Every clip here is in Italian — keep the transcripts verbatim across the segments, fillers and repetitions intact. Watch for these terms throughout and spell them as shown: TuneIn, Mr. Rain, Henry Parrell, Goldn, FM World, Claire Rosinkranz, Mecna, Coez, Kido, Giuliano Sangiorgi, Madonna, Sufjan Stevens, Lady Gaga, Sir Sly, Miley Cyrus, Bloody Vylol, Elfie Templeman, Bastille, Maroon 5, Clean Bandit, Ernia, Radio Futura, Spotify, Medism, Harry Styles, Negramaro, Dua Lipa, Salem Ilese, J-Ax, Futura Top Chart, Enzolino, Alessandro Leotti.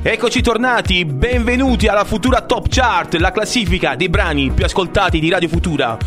Eccoci tornati, benvenuti alla Futura Top Chart, la classifica dei brani più ascoltati di Radio Futura.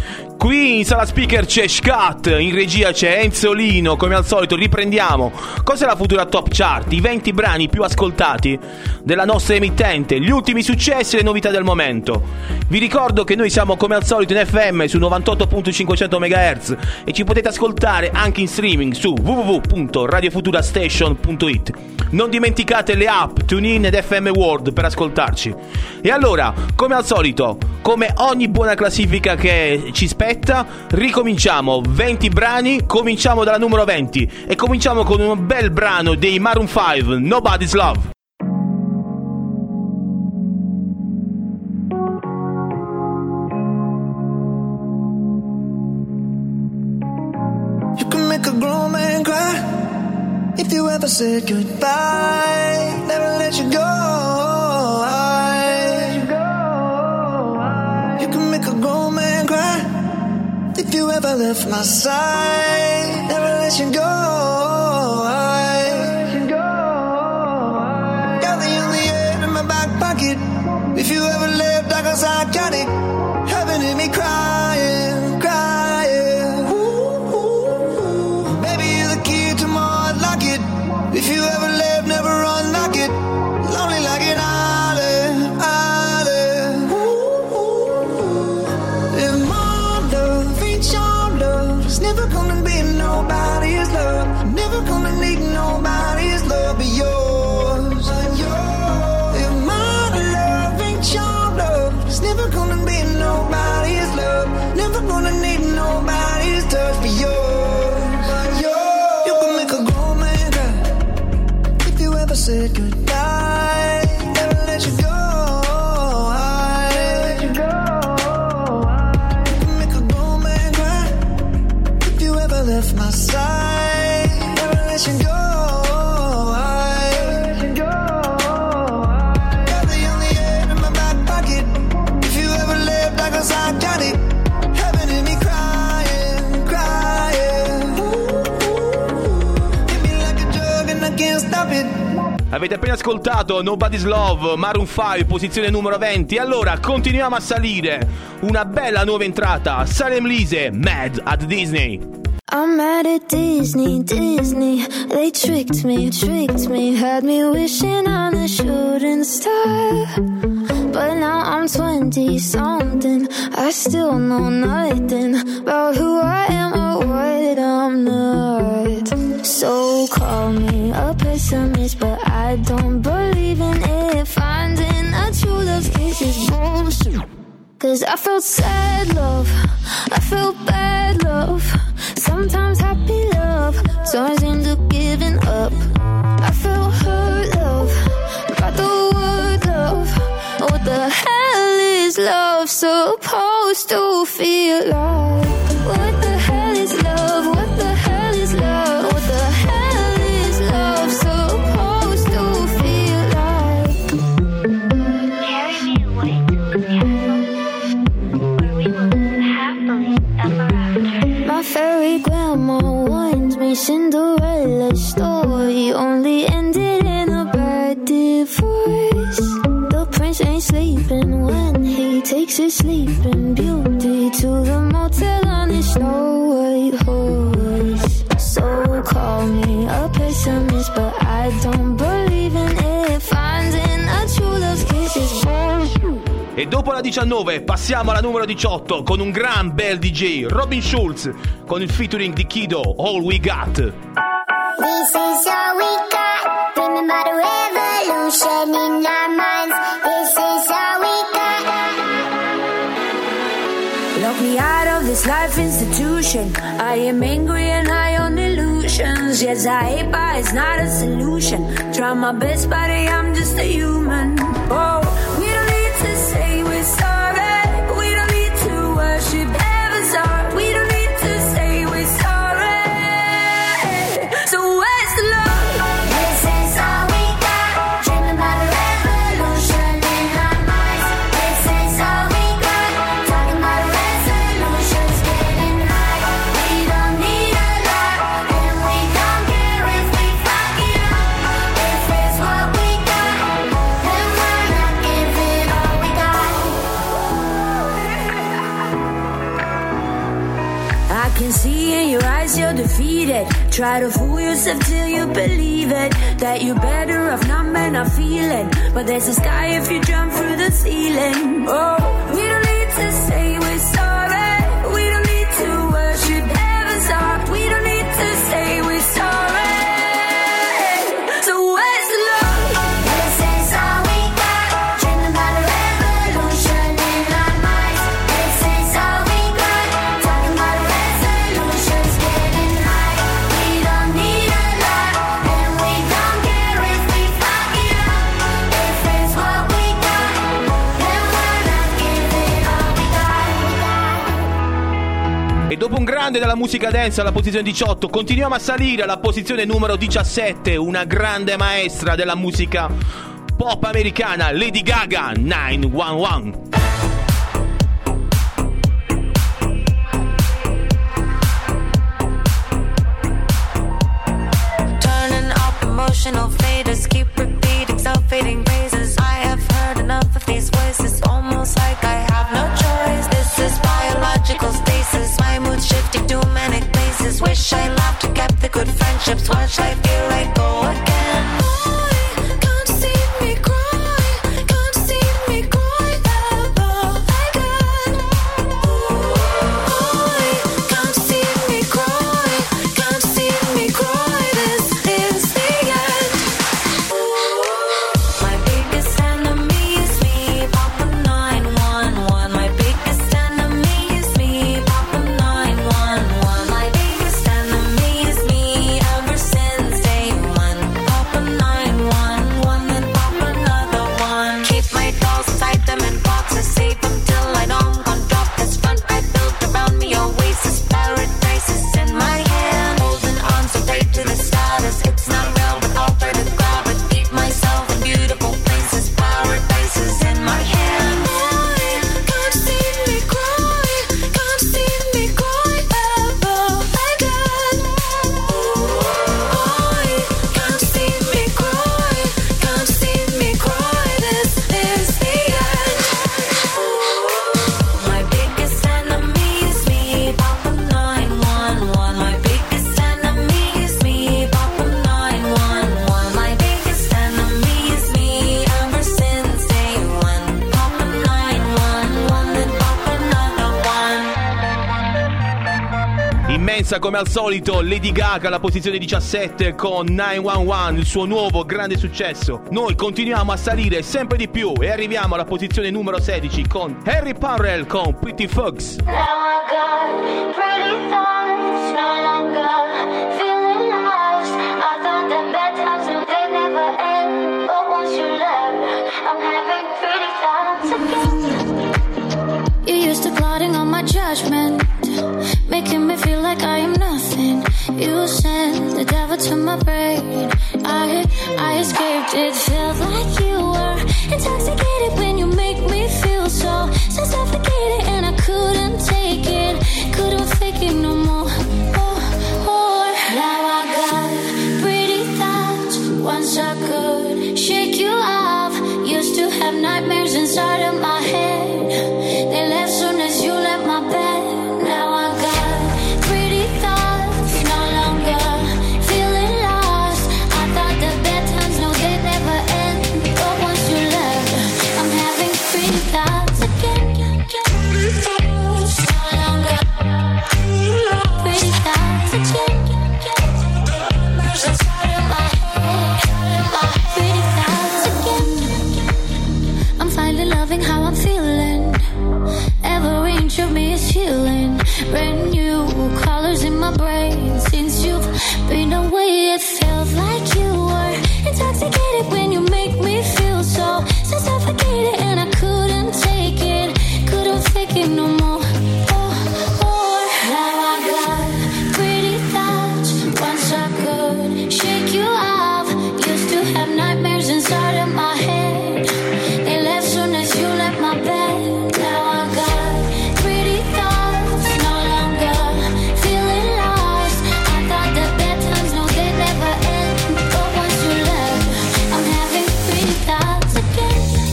Qui in sala speaker c'è Scat, in regia c'è Enzolino, come al solito riprendiamo. Cos'è la Futura Top Chart? I venti brani più ascoltati della nostra emittente, gli ultimi successi e le novità del momento. Vi ricordo che noi siamo come al solito in F M su novantotto virgola cinquecento megahertz e ci potete ascoltare anche in streaming su w w w punto radio futura station punto i t. Non dimenticate le app TuneIn ed F M World per ascoltarci. E allora, come al solito, come ogni buona classifica che ci spetta, ricominciamo. venti brani, cominciamo dalla numero venti e cominciamo con un bel brano dei Maroon cinque, Nobody's Love. You can make a grown man cry if you ever said goodbye, never let you go. I, you can make a grown man cry if you ever left my side, never let you go. I, got the only air in my back pocket. If you ever left, I got psychotic. Heaven hit me crying, crying. Ooh, ooh, ooh. Baby, you're the key to my lock it. If you ever live, never run, knock it. Lonely like an island, island. Ooh, ooh, ooh. If my love ain't your love, it's never gonna be nobody's love. Never gonna need nobody's love but yours. yours. If my love ain't your love, it's never gonna be nobody's love. Never gonna need nobody's touch but yours. yours. I said goodbye, never let you go. I, let you go. I, you can make a grown man cry if you ever left my side, never let you go. Avete appena ascoltato Nobody's Love, Maroon cinque, posizione numero venti. Allora, continuiamo a salire. Una bella nuova entrata, Salem Ilese, Mad at Disney. I'm mad at Disney, Disney. They tricked me, tricked me. Had me wishing on a shooting star. But now I'm twenty something. I still know nothing about who I am or what I'm not. So call me a pessimist, but I don't believe in it. Finding a true love is is bullshit. Cause I felt sad love, I felt bad love. Sometimes happy love turns into giving up. I felt hurt love, by the word love. What the hell is love supposed to feel like? What the hell is love? What the hell is love? What the hell is love supposed to feel like? Carry me away to the heaven, where we will live happily ever after. My fairy grandma warned me, Cinderella's story only ended in a bad divorce. Prince ain't sleeping when he takes his sleeping beauty to the motel on his snow white horse. So call me a pessimist, but I don't believe in it. Finding a true love's kiss is bullshit. E dopo la diciannove passiamo alla numero diciotto con un gran bel D J, Robin Schulz, con il featuring di Kido, All We Got. This is all we got. Dreaming about a revolution in our minds. This is all we got. Lock me out of this life institution. I am angry and high on illusions. Yes, I hate, but it's not a solution. Try my best, buddy, I'm just a human. Oh, we don't need to say we're Try to fool yourself till you believe it, that you're better off not men are feeling. But there's a sky if you jump through the ceiling. Oh, we don't need to say we're sorry. We don't need to worship heaven's heart. We don't need to say we're sorry. Dopo un grande dalla musica dance alla posizione diciotto, continuiamo a salire alla posizione numero diciassette, una grande maestra della musica pop americana, Lady Gaga, nine one one. Turning up emotional faders, keep repeating self-fading phrases. I have heard enough of these voices, almost like I have no choice. This is biological stasis, my mood shifting to manic places. Wish I loved to keep the good friendships, watch life feel like go again. I can't see me cry, can't see me cry ever again. I can't see me cry, can't see me cry, this is the end. My biggest enemy is me, Papa nine one one. My come al solito Lady Gaga alla posizione diciassette con nine one one, il suo nuovo grande successo. Noi continuiamo a salire sempre di più e arriviamo alla posizione numero sedici con Harry Styles con Pretty Fugs. You used to plotting on my judgment, making me feel like I am nothing. You sent the devil to my brain. I, I escaped. It felt like you were intoxicated when you make me feel so, so suffocated, and I couldn't take it, couldn't fake it no more. Oh, oh. Now I got pretty thoughts. Once I could shake you off. Used to have nightmares inside of my head. They left soon as you left my bed. Healing, brand new colors in my brain. Since you've been away, it felt like you were intoxicated when you make me feel so, so suffocated, and I couldn't take it, couldn't take it no more. Oh, oh. Now I got pretty thoughts. Once I could shake you off. Used to have nightmares inside of my head. They left soon as you left my bed. Now I got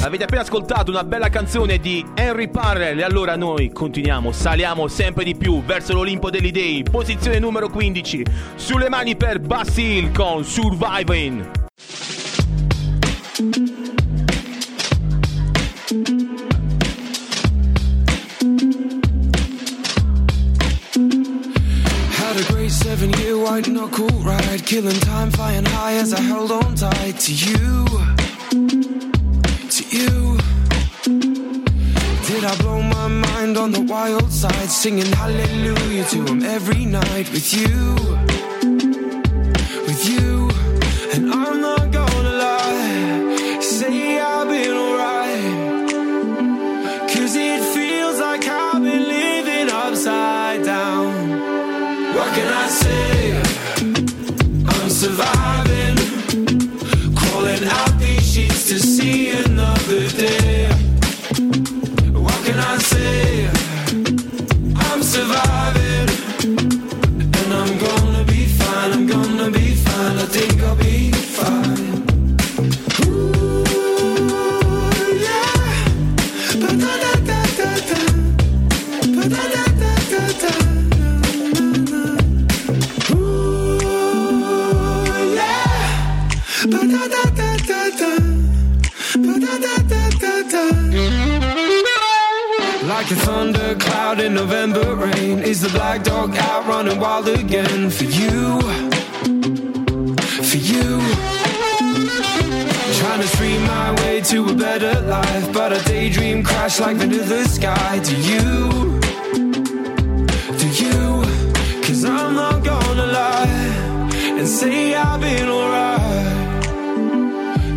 Avete appena ascoltato una bella canzone di Henry Parrell. E allora noi continuiamo, saliamo sempre di più verso l'Olimpo degli dei. Posizione numero quindici, sulle mani per Bastille con Surviving. Seven-year white-knuckle ride, killing time, flying high as I held on tight to you, to you. Did I blow my mind on the wild side, singing hallelujah to him every night with you, with you. And I'm not gonna lie, say I've been alright, cause it feels like I've been living upside down. What can I say? I'm surviving, crawling out these sheets to see another day. What can I say? I'm surviving, and I'm gonna be fine, I'm gonna be fine, I think I'll be fine. Ooh, yeah. Ba-da-da-da-da-da. Ba-da-da-da-da-da. Like a thundercloud in November rain, is the black dog out running wild again for you, for you. Trying to stream my way to a better life, but a daydream crashed like into the sky. Do you, do you? Cause I'm not gonna lie and say I've been alright,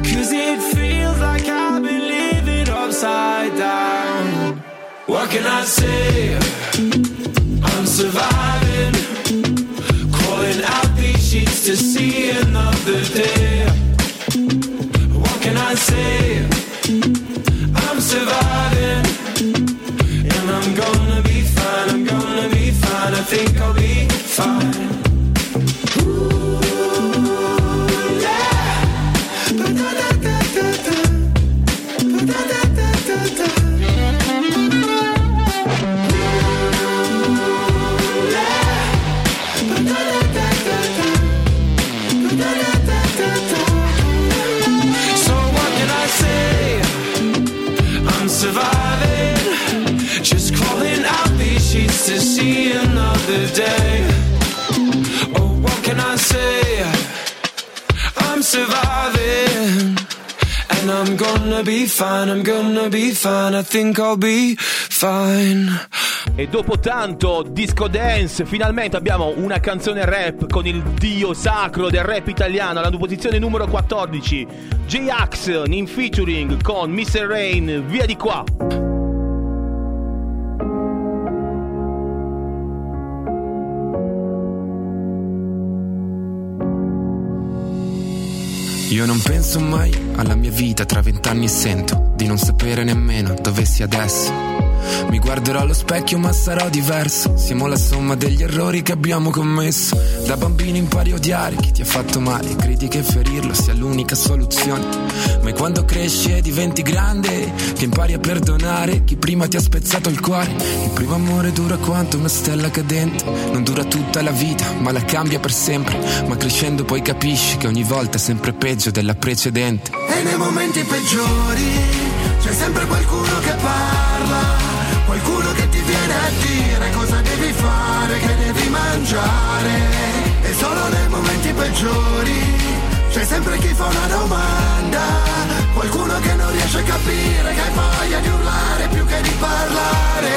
cause it feels like I've been living upside down. What can I say? I'm surviving, crawling out these sheets to see another day. What can I say? I'm surviving, and I'm gonna be fine, I'm gonna be fine, I think I'll be fine. Surviving, just crawling out these sheets to see another day. Oh, what can I say? I'm surviving, and I'm gonna be fine, I'm gonna be fine, I think I'll be fine. E dopo tanto disco dance, finalmente abbiamo una canzone rap con il dio sacro del rap italiano. Alla posizione numero quattordici, J-Ax in featuring con mister Rain, via di qua. Io non penso mai alla mia vita tra vent'anni e sento di non sapere nemmeno dove sia adesso. Mi guarderò allo specchio ma sarò diverso, siamo la somma degli errori che abbiamo commesso. Da bambino impari a odiare chi ti ha fatto male e credi che ferirlo sia l'unica soluzione. Ma è quando cresci e diventi grande che impari a perdonare chi prima ti ha spezzato il cuore. Il primo amore dura quanto una stella cadente, non dura tutta la vita ma la cambia per sempre. Ma crescendo poi capisci che ogni volta è sempre peggio della precedente. E nei momenti peggiori c'è sempre qualcuno che parla, qualcuno che ti viene a dire cosa devi fare, che devi mangiare. E solo nei momenti peggiori c'è sempre chi fa una domanda, qualcuno che non riesce a capire che hai voglia di urlare più che di parlare.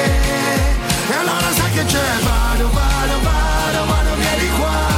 E allora sai che c'è, vado, vado, vado, vado via di qua.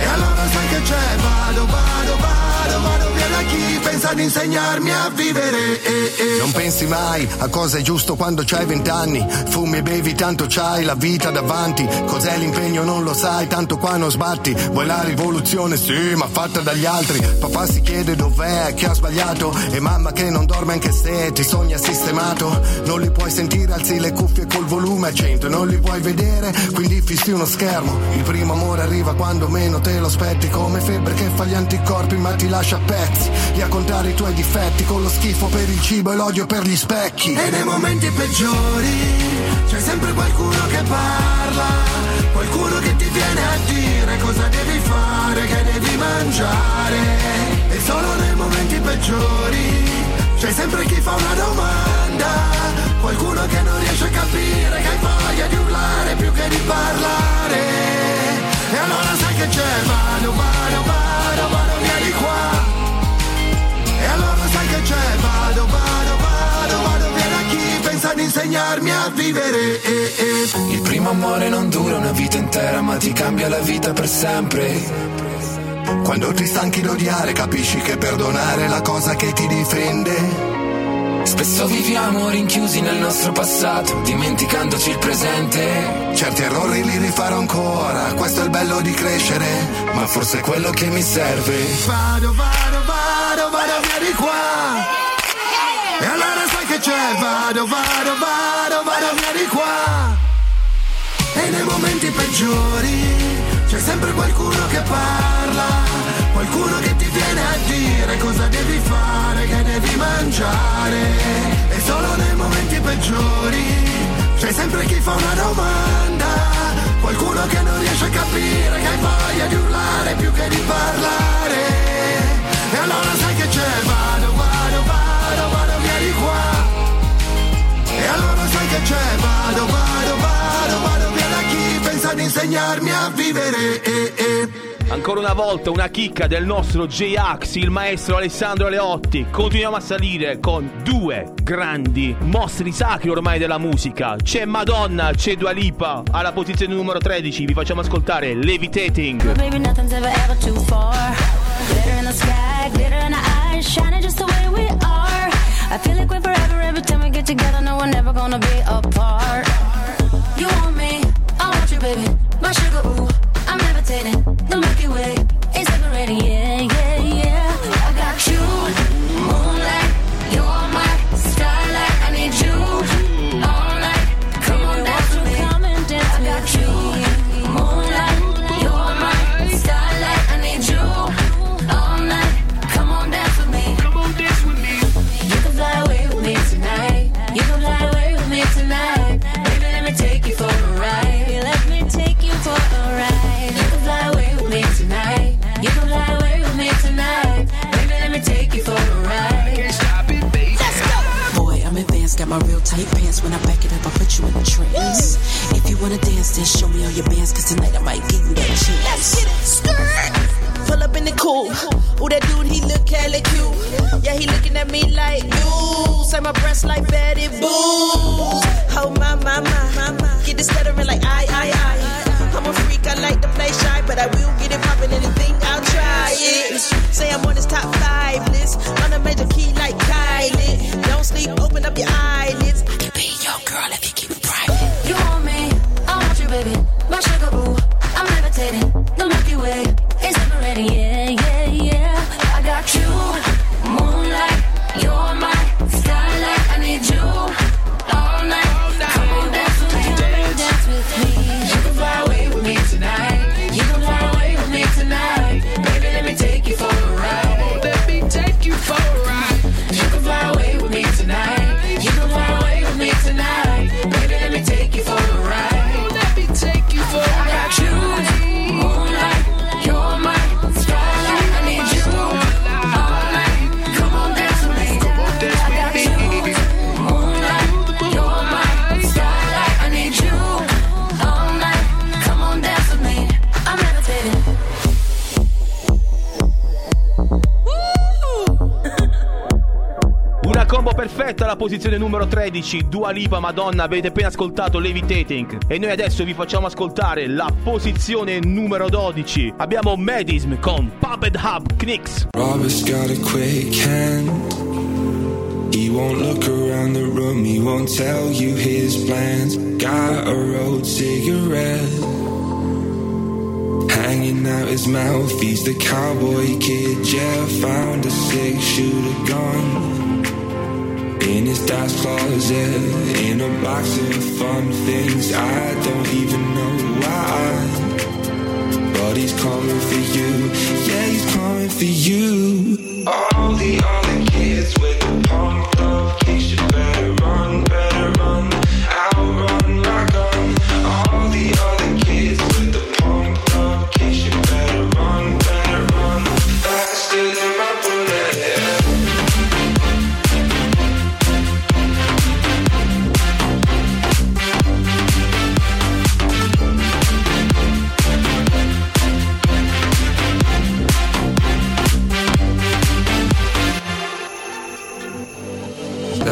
E allora sai che c'è, vado, vado, vado, vado via da chi pensa di insegnarmi a vivere. eh, eh. Non pensi mai a cosa è giusto quando c'hai vent'anni, fumi e bevi tanto c'hai la vita davanti. Cos'è l'impegno non lo sai, tanto qua non sbatti. Vuoi la rivoluzione? Sì, ma fatta dagli altri. Papà si chiede dov'è, che ha sbagliato, e mamma che non dorme anche se ti sogna sistemato. Non li puoi sentire, alzi le cuffie col volume a cento, non li puoi vedere, quindi fissi uno schermo. Il primo amore arriva quando meno te lo aspetti, come febbre che fa gli anticorpi ma ti lascia a pezzi. Li ha contati cambiare i tuoi difetti con lo schifo per il cibo e l'odio per gli specchi. E nei momenti peggiori c'è sempre qualcuno che parla, qualcuno che ti viene a dire cosa devi fare, che devi mangiare. E solo nei momenti peggiori c'è sempre chi fa una domanda, qualcuno che non riesce a capire che hai voglia di urlare più che di parlare. E allora sai che c'è, vado, vado, vado, vado via di qua. E allora sai che c'è, vado, vado, vado, vado via da chi pensa di insegnarmi a vivere. eh, eh. Il primo amore non dura una vita intera, ma ti cambia la vita per sempre. Quando ti stanchi d'odiare capisci che perdonare è la cosa che ti difende. Spesso viviamo rinchiusi nel nostro passato, dimenticandoci il presente. Certi errori li rifarò ancora, questo è il bello di crescere, ma forse è quello che mi serve. Vado, vado, vado, vado via di qua. E allora sai che c'è, vado, vado, vado, vado via di qua. E nei momenti peggiori c'è sempre qualcuno che parla, qualcuno che ti viene a dire cosa devi fare, che devi mangiare. E solo nei momenti peggiori c'è sempre chi fa una domanda, qualcuno che non riesce a capire che hai voglia di urlare più che di parlare. E allora sai che c'è, vado, vado, vado, vado via di qua. E allora sai che c'è, vado, vado, vado, vado via da chi pensa di insegnarmi a vivere. eh, eh. Ancora una volta una chicca del nostro J-Ax, il maestro Alessandro Leotti. Continuiamo a salire con due grandi mostri sacri ormai della musica. C'è Madonna, c'è Dua Lipa. Alla posizione numero tredici vi facciamo ascoltare Levitating. Baby, my sugar, ooh, I'm levitating. The Milky Way is separating, yeah, yeah, yeah. I got you, moonlight, you're my starlight. I need you all night. Come on down to me. I got you, moonlight, you're my starlight. I need you all night. Come on down to me. Come on dance with me. You can fly away with me tonight. You can fly away with me tonight. Baby, let me take you for a ride. Alright, you can fly away with me tonight. You can fly away with me tonight. Baby, let me take you for a ride. I can't stop it, baby. Let's go. Boy, I'm advanced, got my real tight pants. When I back it up, I put you in a trance. Woo. If you wanna dance, then show me all your bands, 'cause tonight I might give you that chance. Let's get it, skirt. Pull up in the coupe. Ooh, that dude, he look hella cute. Yeah, he looking at me like, ooh, say my breasts like Betty Boo. Oh my, my, my, my, get the stuttering like I, I, I. I'm a freak, I like to play shy, but I will get it poppin', anything I'll try it. Say I'm on this top five list, on a major key like Kylie. Don't sleep, open up your eyelids. I can be your girl if you keep it private. You want me, I want you, baby. My sugar boo, I'm levitating. The Milky Way is separating, yeah, yeah, yeah. I got you, moonlight, you're my starlight. I need you all night. Come on, dance with me, dance with me. You can fly away with me tonight. You can fly away with me tonight. Baby, let me take you for a ride. Let me take you for a ride. You can fly away with me tonight. You can fly away with me tonight. Baby, let me take you for a ride. Let me take you for a ride. I got you, moonlight, you're my starlight. I need you all night. Come on, dance with me. I got you, moonlight, you're my starlight. I need you all night. Come on, dance with me. I'm levitating. Una combo perfetta alla posizione numero tredici, Dua Lipa, Madonna. Avete appena ascoltato Levitating e noi adesso vi facciamo ascoltare la posizione numero dodici. Abbiamo Medism con Puppet Hub Knicks. Robert's got a quick hand. He won't look around the room, he won't tell you his plans. Got a rolled cigarette hanging out his mouth, he's the cowboy kid. Jeff found a six shooter gun in his dad's closet, in a box of fun things. I don't even know why, but he's coming for you. Yeah, he's coming for you. All the, all the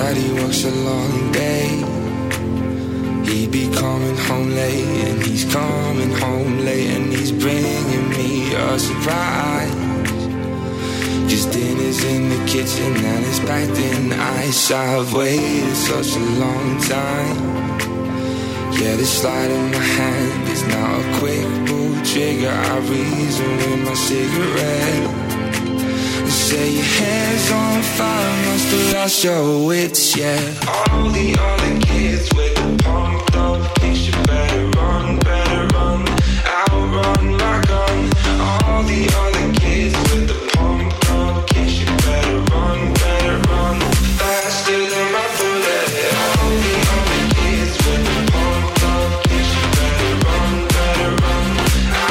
daddy works a long day. He be coming home late, and he's coming home late, and he's bringing me a surprise. Cause dinner's in the kitchen and it's packed in ice. I've waited such a long time. Yeah, the slide in my hand is now a quick pull trigger. I reason with my cigarette. I say your hair's on fire, must have lost your wits, yeah. All the other kids with the pumped up kicks, you better run, better run, outrun my gun. All the other kids with the pumped up kicks, you better run, better run, faster than my bullet. All the other kids with the pumped up kicks, you better run, better run,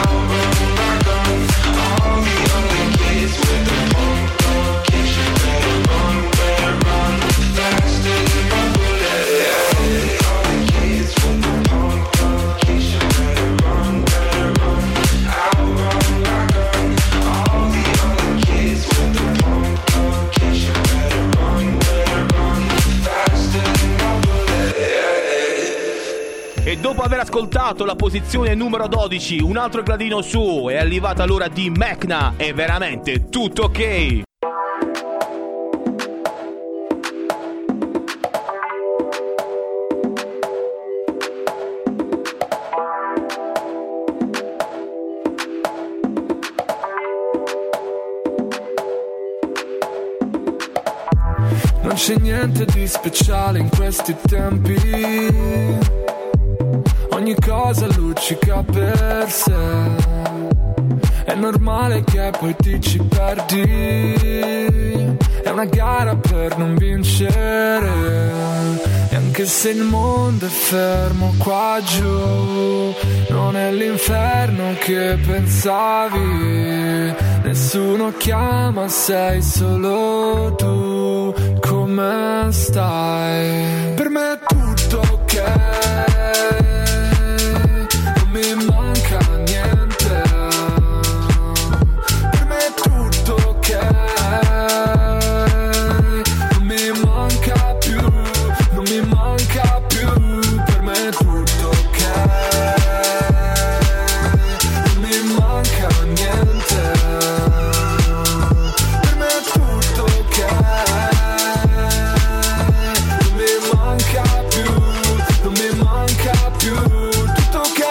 outrun my gun. All the other kids with the pumped up kicks, you better run, better run, faster than my bullet. All the other kids with the pumped up kicks, you better run, better run, outrun my gun. All the other kids with the pumped up kicks, you better run, better run, faster than my bullet. E dopo aver ascoltato la posizione numero dodici, un altro gradino su, è arrivata l'ora di Mecna. È veramente tutto ok. Non c'è niente di speciale in questi tempi. Ogni cosa luccica per sé. È normale che poi ti ci perdi. È una gara per non vincere. E anche se il mondo è fermo qua giù, non è l'inferno che pensavi. Nessuno chiama, sei solo tu. Come stai? Per me è tutto ok, non mi manca niente. Per me è tutto ok, non mi manca più, non mi manca più. Per me è tutto ok, non mi manca niente. Per me è tutto ok, più, non mi manca più, tutto ok.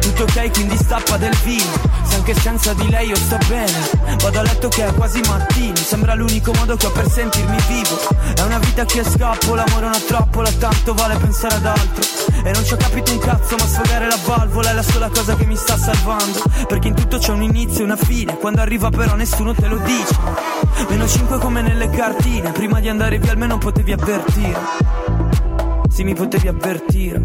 Tutto ok, quindi stappa del vino. Se anche senza di lei io sto bene. Vado a letto che è quasi mattino. Sembra l'unico modo che ho per sentirmi vivo. È una vita che scappo, l'amore una trappola, tanto vale pensare ad altro. E non ci ho capito un cazzo, ma sfogare la valvola è la sola cosa che mi sta salvando. Perché in tutto c'è un inizio e una fine. Quando arriva però nessuno te lo dice. Meno cinque come nelle cartine. Prima di andare via almeno potevi avvertire. Sì, mi potevi avvertire.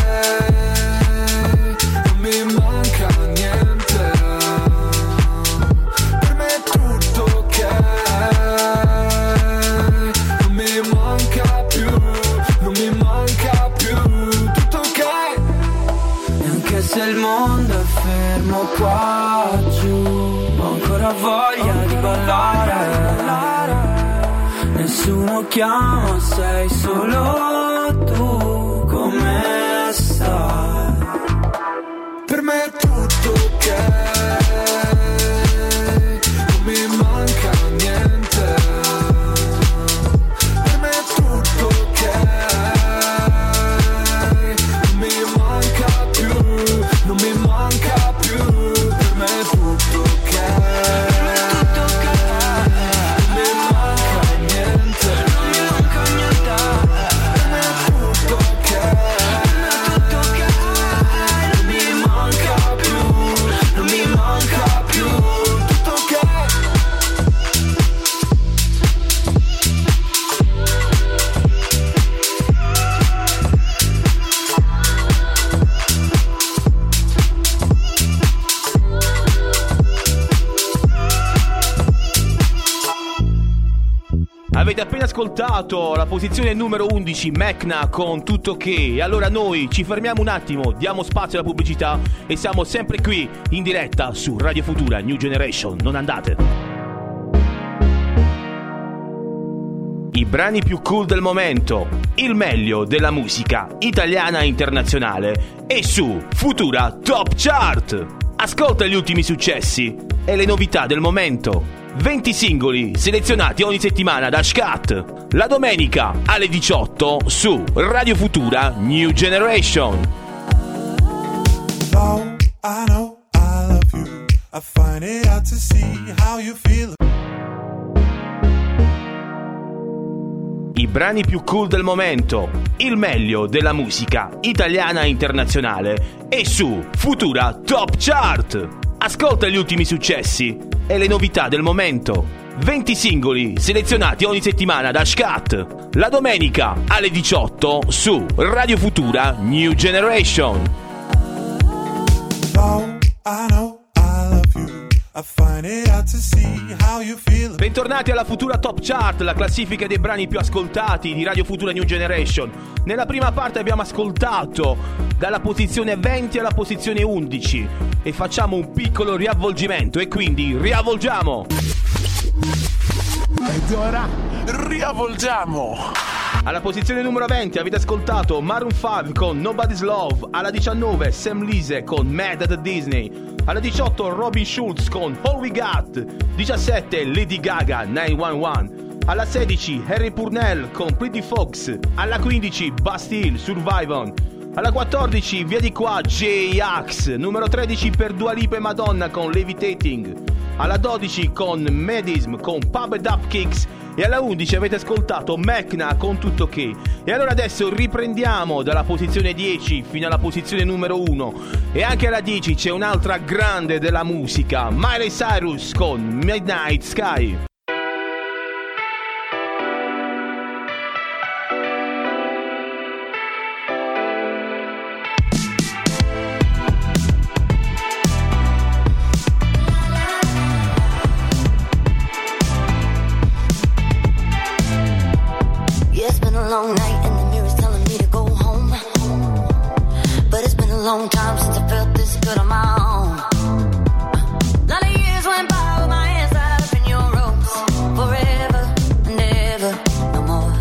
non mi manca niente. Se il mondo è fermo qua giù, ho ancora voglia di ballare. Nessuno chiama, sei solo tu. Come stai? Per me è tutto ok, non mi manca niente. Per me è tutto ok, non mi manca più, per me è tutto ok. Per me è tutto ok, non mi manca niente. Non mi manca niente. Per me è tutto ok, per me è tutto ok, non mi manca più. Avete appena ascoltato la posizione numero undici, Mecna con Tutto Che. Allora noi ci fermiamo un attimo, diamo spazio alla pubblicità e siamo sempre qui in diretta su Radio Futura New Generation. Non andate. I brani più cool del momento, il meglio della musica italiana e internazionale e su Futura Top Chart. Ascolta gli ultimi successi e le novità del momento. venti singoli selezionati ogni settimana da Scat. La domenica alle diciotto su Radio Futura New Generation. No, I know I love you. I find it hard to see how you feel. I brani più cool del momento, il meglio della musica italiana e internazionale e su Futura Top Chart. Ascolta gli ultimi successi e le novità del momento. venti singoli selezionati ogni settimana da Scat. La domenica alle diciotto su Radio Futura New Generation. No, I know. Bentornati alla Futura Top Chart, la classifica dei brani più ascoltati di Radio Futura New Generation. Nella prima parte abbiamo ascoltato dalla posizione venti alla posizione undici e facciamo un piccolo riavvolgimento e quindi riavvolgiamo. Ed ora riavvolgiamo. Alla posizione numero venti avete ascoltato Maroon cinque con Nobody's Love. Alla diciannove Salem Ilese con Mad at Disney. Alla diciotto Robin Schulz con All We Got. diciassette Lady Gaga nove uno uno. Alla sedici Harry Purnell con Pretty Fox. Alla quindici Bastille Survive On. Alla quattordici via di qua J-Ax. Numero tredici per Dua Lipa e Madonna con Levitating. Alla dodici con Medism con Pub and Up Kicks. E alla undici avete ascoltato Mecna con Tutto Che. E allora adesso riprendiamo dalla posizione dieci fino alla posizione numero uno. E anche alla dieci c'è un'altra grande della musica, Miley Cyrus con Midnight Sky. Long night and the mirror's telling me to go home, but it's been a long time since I felt this good on my own. A lot of years went by with my hands up in your ropes, forever and ever, no more.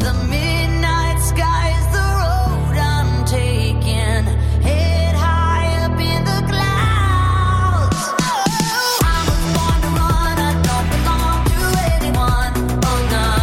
The midnight sky is the road I'm taking, head high up in the clouds. I was born to run, I don't belong to anyone, oh no.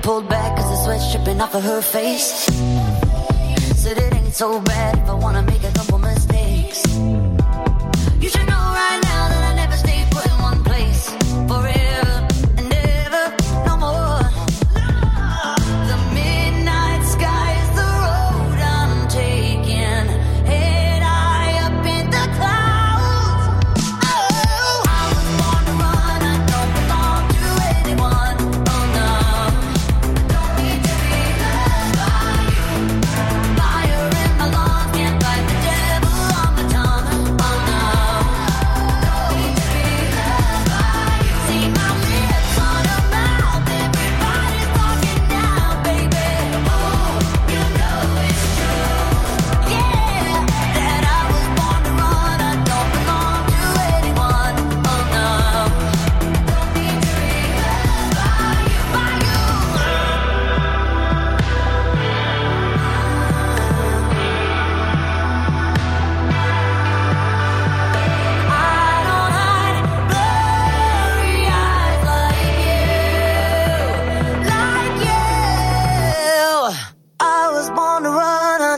Pulled back cause the sweat's dripping off of her face. Said it ain't so bad if I wanna make a couple mistakes. You should know right now that I never stay put in one place forever. Devil.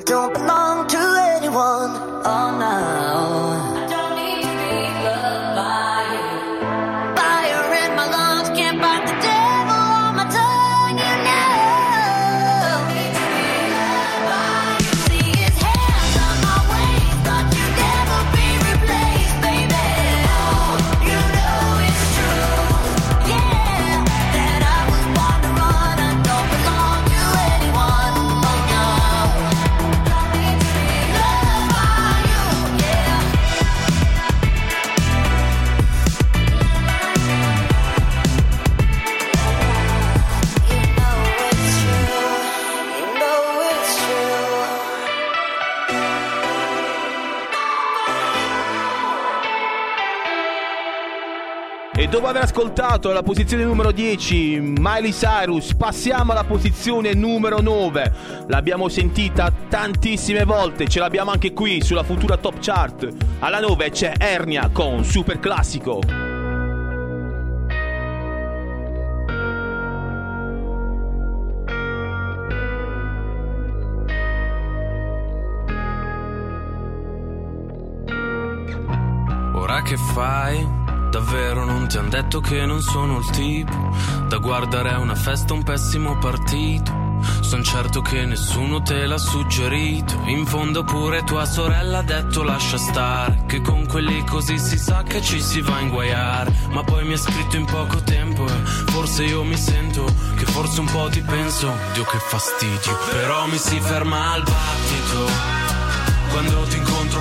don't belong to anyone. Oh no, I don't need to be loved by you. Fire in my lungs, can't fight the devil on my tongue, you know. I don't need to be loved by you. See his hands on my waist, thought you'd never be replaced, baby. Oh, you know it's true, yeah, that I was born to run. I don't belong to anyone. Oh no, don't need to be loved by you, yeah. You know it's true, you know it's true. E dopo aver ascoltato la posizione numero dieci, Miley Cyrus, passiamo alla posizione numero nove. L'abbiamo sentita tantissime volte, ce l'abbiamo anche qui sulla Futura Top Chart. Alla nove c'è Ernia con Super Classico. Ora che fai? Davvero non ti han detto che non sono il tipo da guardare a una festa, un pessimo partito. Son certo che nessuno te l'ha suggerito. In fondo pure tua sorella ha detto lascia stare, che con quelli così si sa che ci si va a inguaiare. Ma poi mi ha scritto in poco tempo e forse io mi sento che forse un po' ti penso. Dio che fastidio, però mi si ferma al battito. Quando ti incontro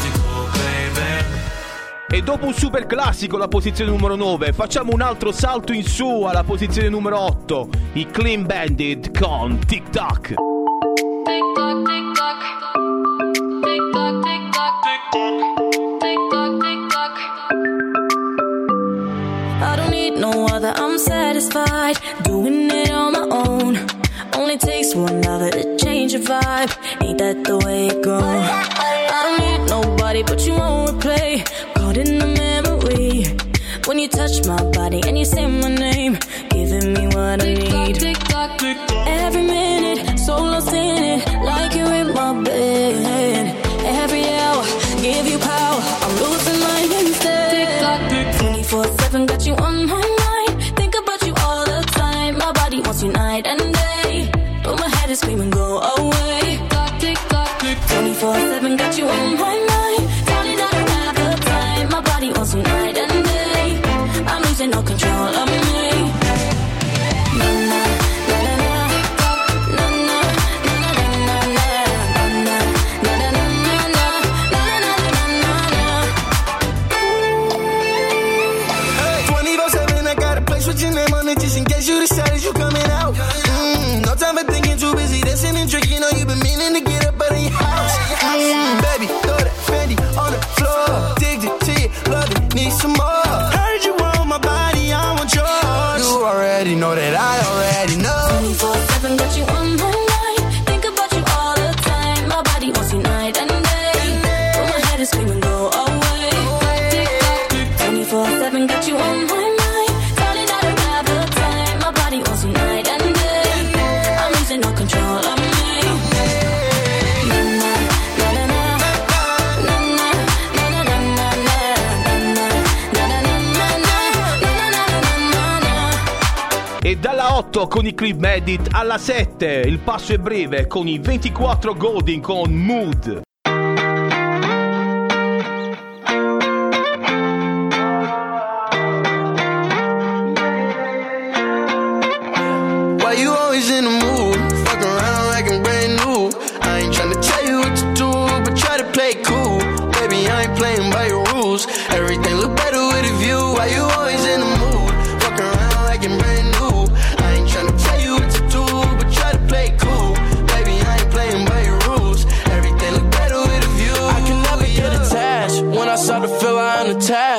baby. E dopo un super classico, la posizione numero nove, facciamo un altro salto in su alla posizione numero otto, i Clean Bandit con Tic Tac. I don't need no other, I'm satisfied doing it on my own. Only takes one other to change your vibe, ain't that the way it goes? I don't need nobody, but you won't replay. In the memory when you touch my body and you say my name, giving me what I need. Tick tock, tick tock. Every minute, so lost in it, like you're in my bed. Every hour, give you power, I'm losing my instead. twenty-four seven, got you on my mind. Think about you all the time. My body wants you night and day, but my head is screaming, go away. Tick tock, tick tock, tick tock. twenty-four seven, got you on my mind. Night and day, I'm losing all control of me. Na na na na na some more. Heard you want my body, I want yours. You already know that I already know. twenty-four seven got you on my mind. Think about you all the time. My body wants you night and day. But my head is screaming, go away. twenty-four seven got you on my mind. Darling, I don't have the time. My body wants you night and day. I'm losing all control of me. E dalla otto con i Clean Bandit, alla sette il passo è breve con i ventiquattro Goldn con Mood.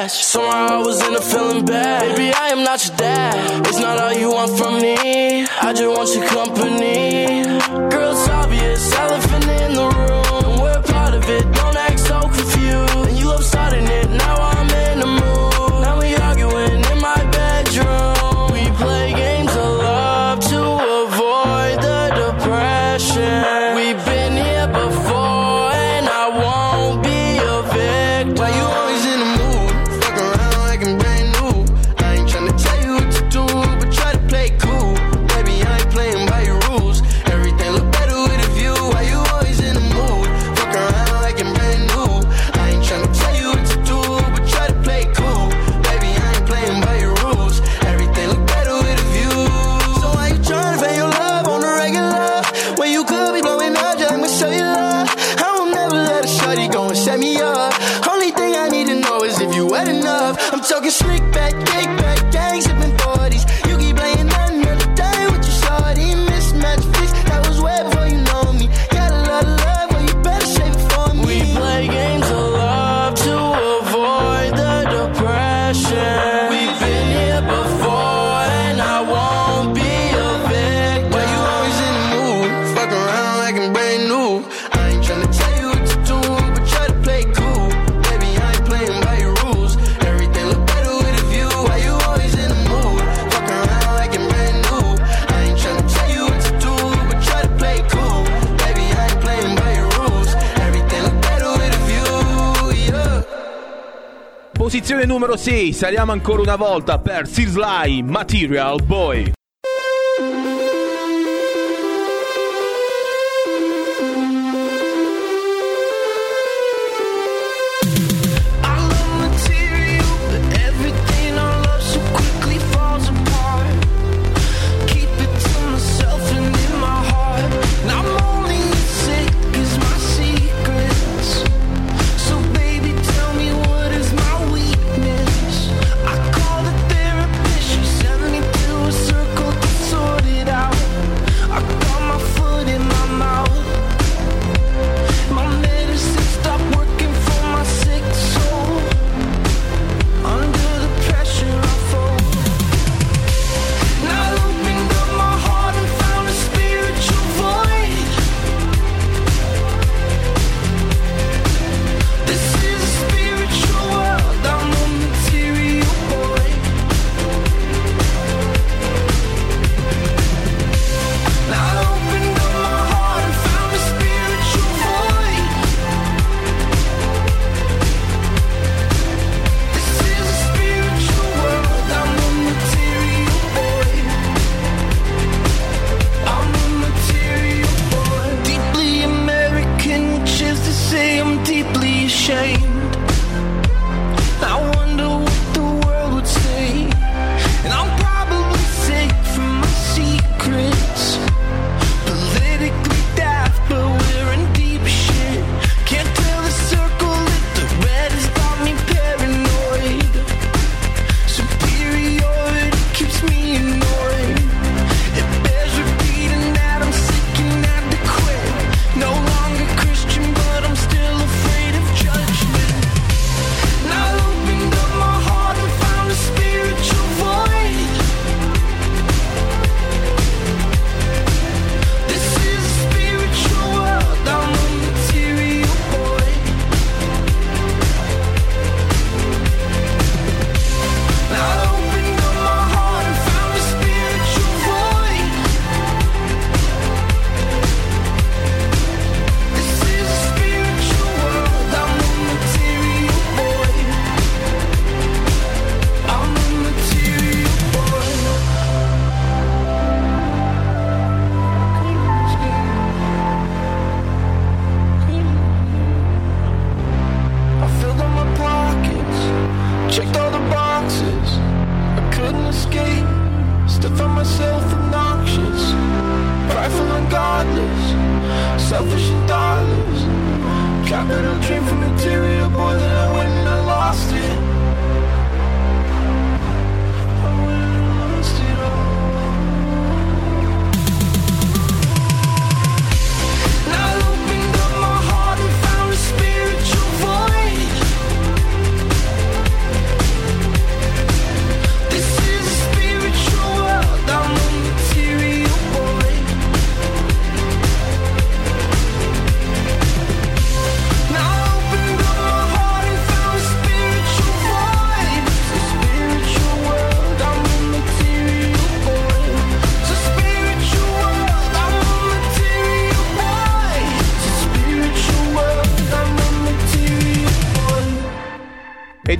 Somehow I was in a feeling bad. Baby, I am not your dad. It's not all you want from me. I just want your company. Girl, it's obvious, elephant in the room. We're part of it, don't act so confused. And you love starting it, now I'm in the mood. Now we arguing in my bedroom. We play games of love to avoid the depression. We've been here before and I won't be a victim. Why you always in the mood? Posizione numero sei, saliamo ancora una volta per Sir Sly, Material Boy. Circle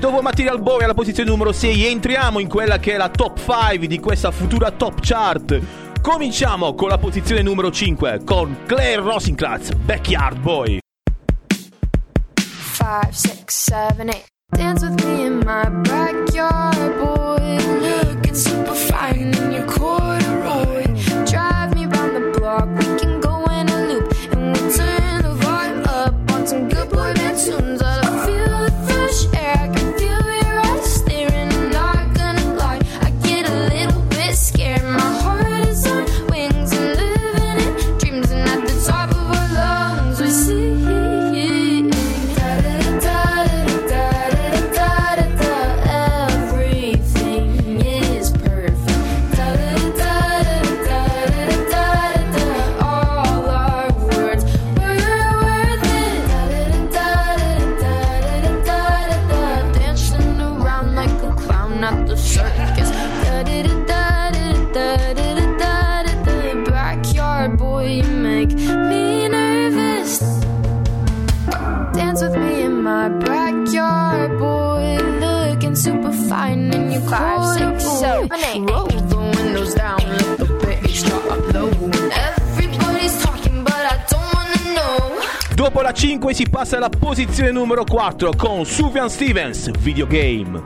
Dopo Material Boy alla posizione numero sei entriamo in quella che è la top cinque di questa futura top chart. Cominciamo con la posizione numero cinque con Claire Rosinkranz, Backyard Boy. five, six, seven, eight Dance with me in my backyard, boy. Looking super fine in your corduroy. Drive me round the block, we can go in a loop. And we'll turn the vibe up on some good boy band tunes. I don't feel the fresh air, I can feel your eyes staring. I'm not gonna lie, I get a little bit scared. My heart is on wings, I'm living in dreams. And at the top of our lungs, we see. Roll the windows down, let the bass drop low. Everybody's talking, but I don't wanna know. Dopo la cinque si passa alla posizione numero quattro con Sufjan Stevens, Videogame.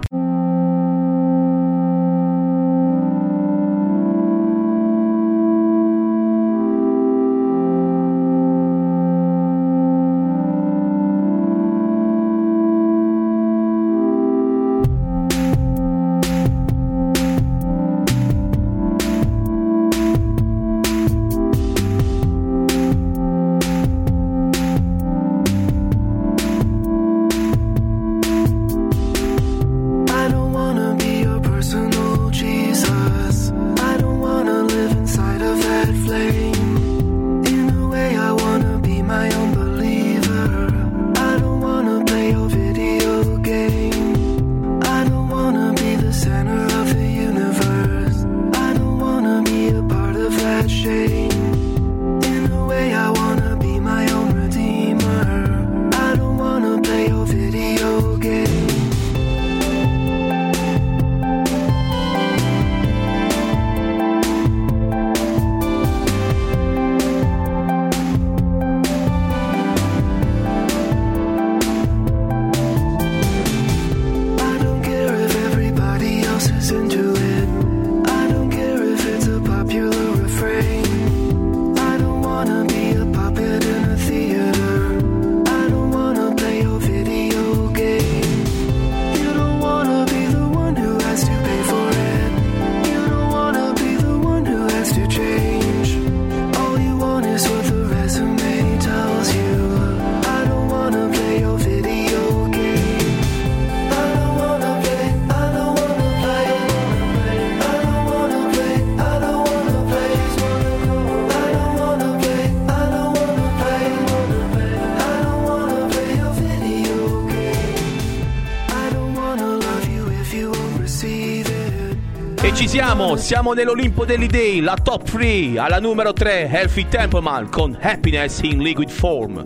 Siamo, siamo nell'Olimpo degli dei, la top tre, alla numero tre, Elfie Templeman con Happiness in Liquid Form.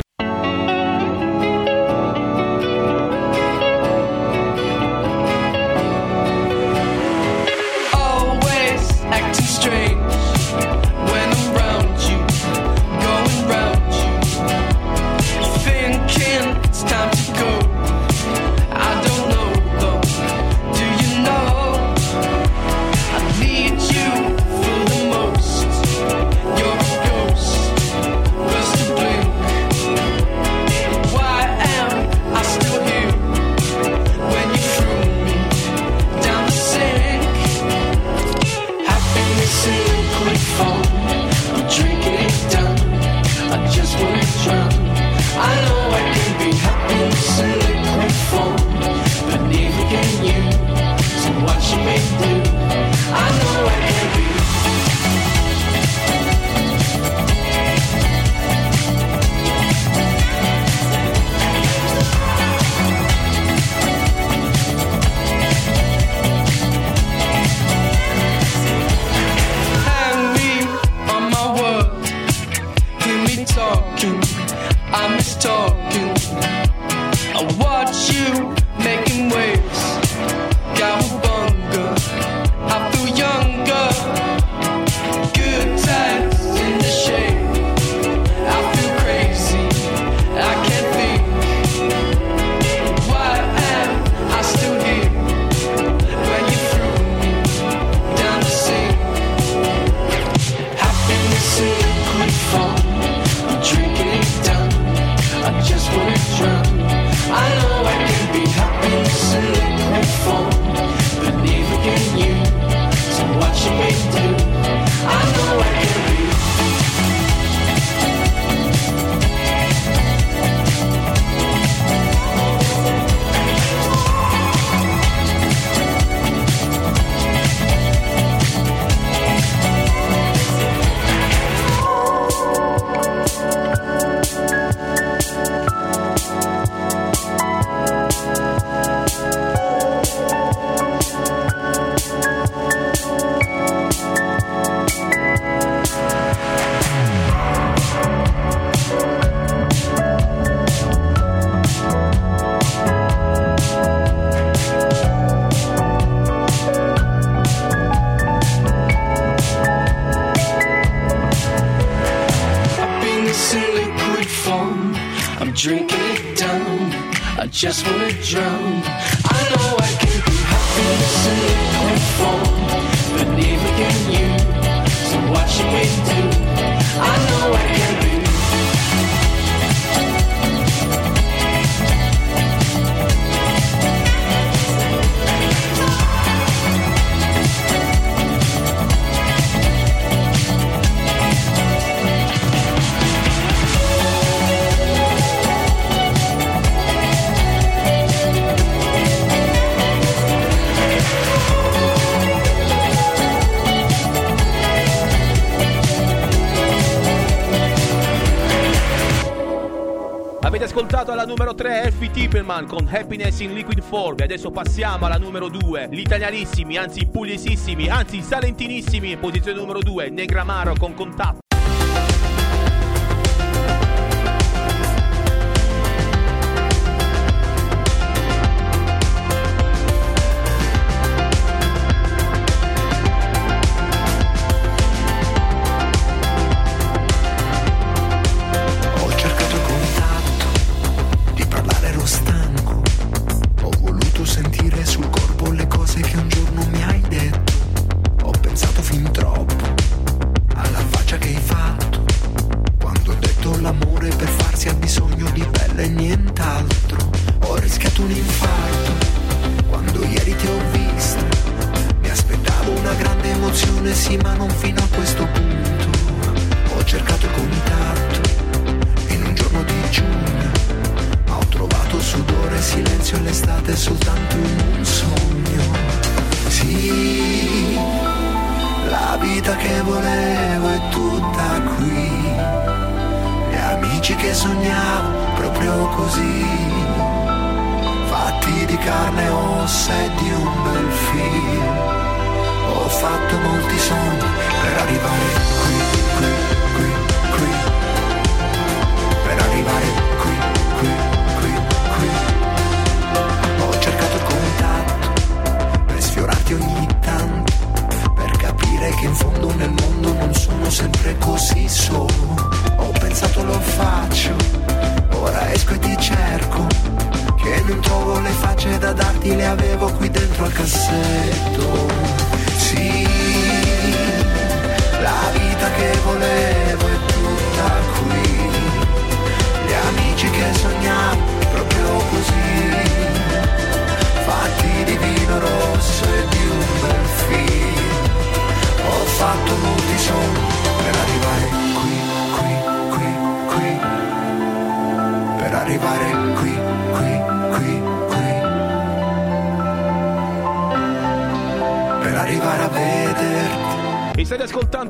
I miss talking. I watch you making waves. form. I'm drinking it down, I just wanna drown. I know I can be happiness in liquid form, but neither can you, so what should we do? I know I can be. Avete ascoltato alla numero tre Elfie Templeman con Happiness in Liquid Form. E adesso passiamo alla numero due, gli italianissimi, anzi pugliesissimi, anzi salentinissimi, posizione numero due, Negramaro con Contatto.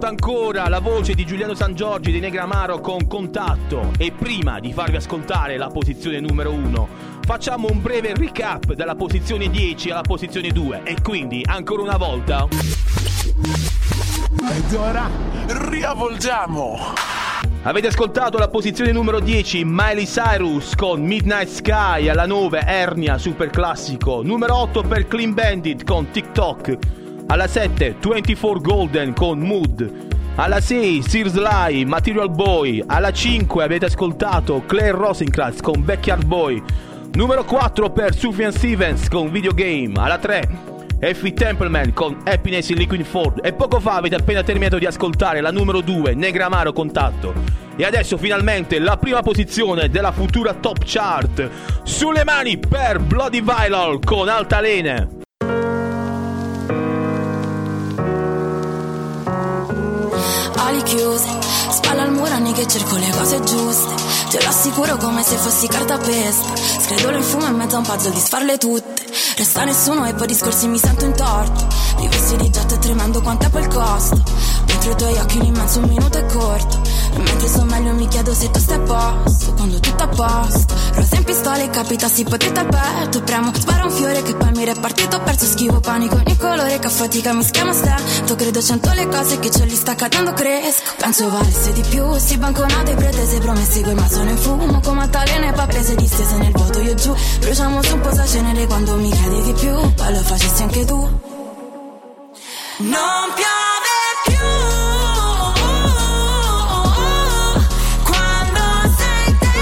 Ancora la voce di Giuliano Sangiorgi di Negramaro con Contatto. E prima di farvi ascoltare la posizione numero uno, facciamo un breve recap dalla posizione dieci alla posizione due. E quindi ancora una volta ed ora riavvolgiamo. Avete ascoltato la posizione numero dieci, Miley Cyrus con Midnight Sky. Alla nove Ernia, super classico. Numero otto per Clean Bandit con TikTok. Alla sette ventiquattro Golden con Mood. Alla sei Sir Sly, Material Boy. Alla cinque avete ascoltato Claire Rosinkranz con Backyard Boy. Numero quattro per Sufjan Stevens con Videogame. Alla tre Elfie Templeman con Happiness in Liquid Form. E poco fa avete appena terminato di ascoltare la numero due, Negramaro Contatto. E adesso finalmente la prima posizione della Futura Top Chart. Sulle mani per Bloody Vylol con Altalene. Chiuse, spalla al murani che cerco le cose giuste. Te lo assicuro come se fossi carta pesta. Scredolo in fumo in mezzo a un puzzle di sfarle tutte. Resta nessuno e poi discorsi mi sento in torto. Viversi di getto è tremendo quanto è quel costo. Mentre i tuoi occhi un immenso un minuto è corto. E mentre sto meglio mi chiedo se tu stai a posto. Quando tutto a posto. Rosa in pistola e capita si potete aperto. Premo, sparo un fiore che poi mi è partito. Perso schivo panico ogni colore che a fatica mi schiamo stento. Credo cento le cose che ce li sta cadendo cresco. Penso valesse di più, si banconate pretese promessi col mazzo nel fumo. Come Altalene paprese distese nel vuoto io giù. Bruciamo su un po' sa cenere quando mi chiedi di più. Poi lo facessi anche tu. Non piove più quando sei te.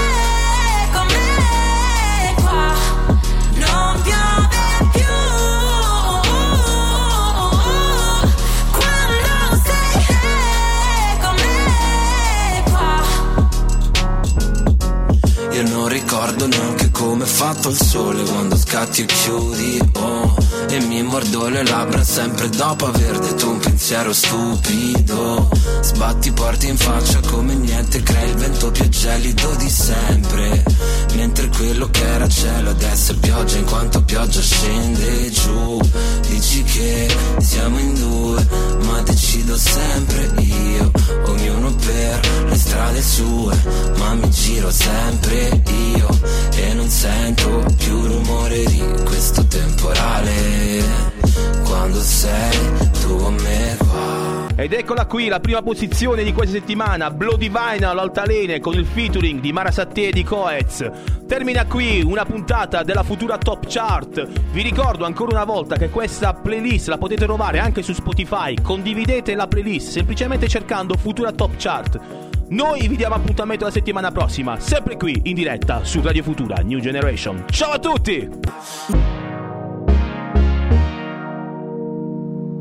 ricordo neanche come è fatto il sole quando scatti e chiudi, oh. E mi mordo le labbra sempre dopo aver detto un pensiero stupido. Sbatti porti in faccia come niente, crea il vento più gelido di sempre. Mentre quello che era cielo adesso è pioggia, in quanto pioggia scende giù. Dici che siamo in due, ma decido sempre io, ognuno per le strade sue, ma mi giro sempre io. E non sento più rumore di questo temporale, quando sei tu con me qua. Ed eccola qui la prima posizione di questa settimana, Bloody Vylol, Altalene, con il featuring di Mara Satè e di Coez. Termina qui una puntata della Futura Top Chart. Vi ricordo ancora una volta che questa playlist la potete trovare anche su Spotify. Condividete la playlist semplicemente cercando Futura Top Chart. Noi vi diamo appuntamento la settimana prossima, sempre qui in diretta su Radio Futura New Generation. Ciao a tutti!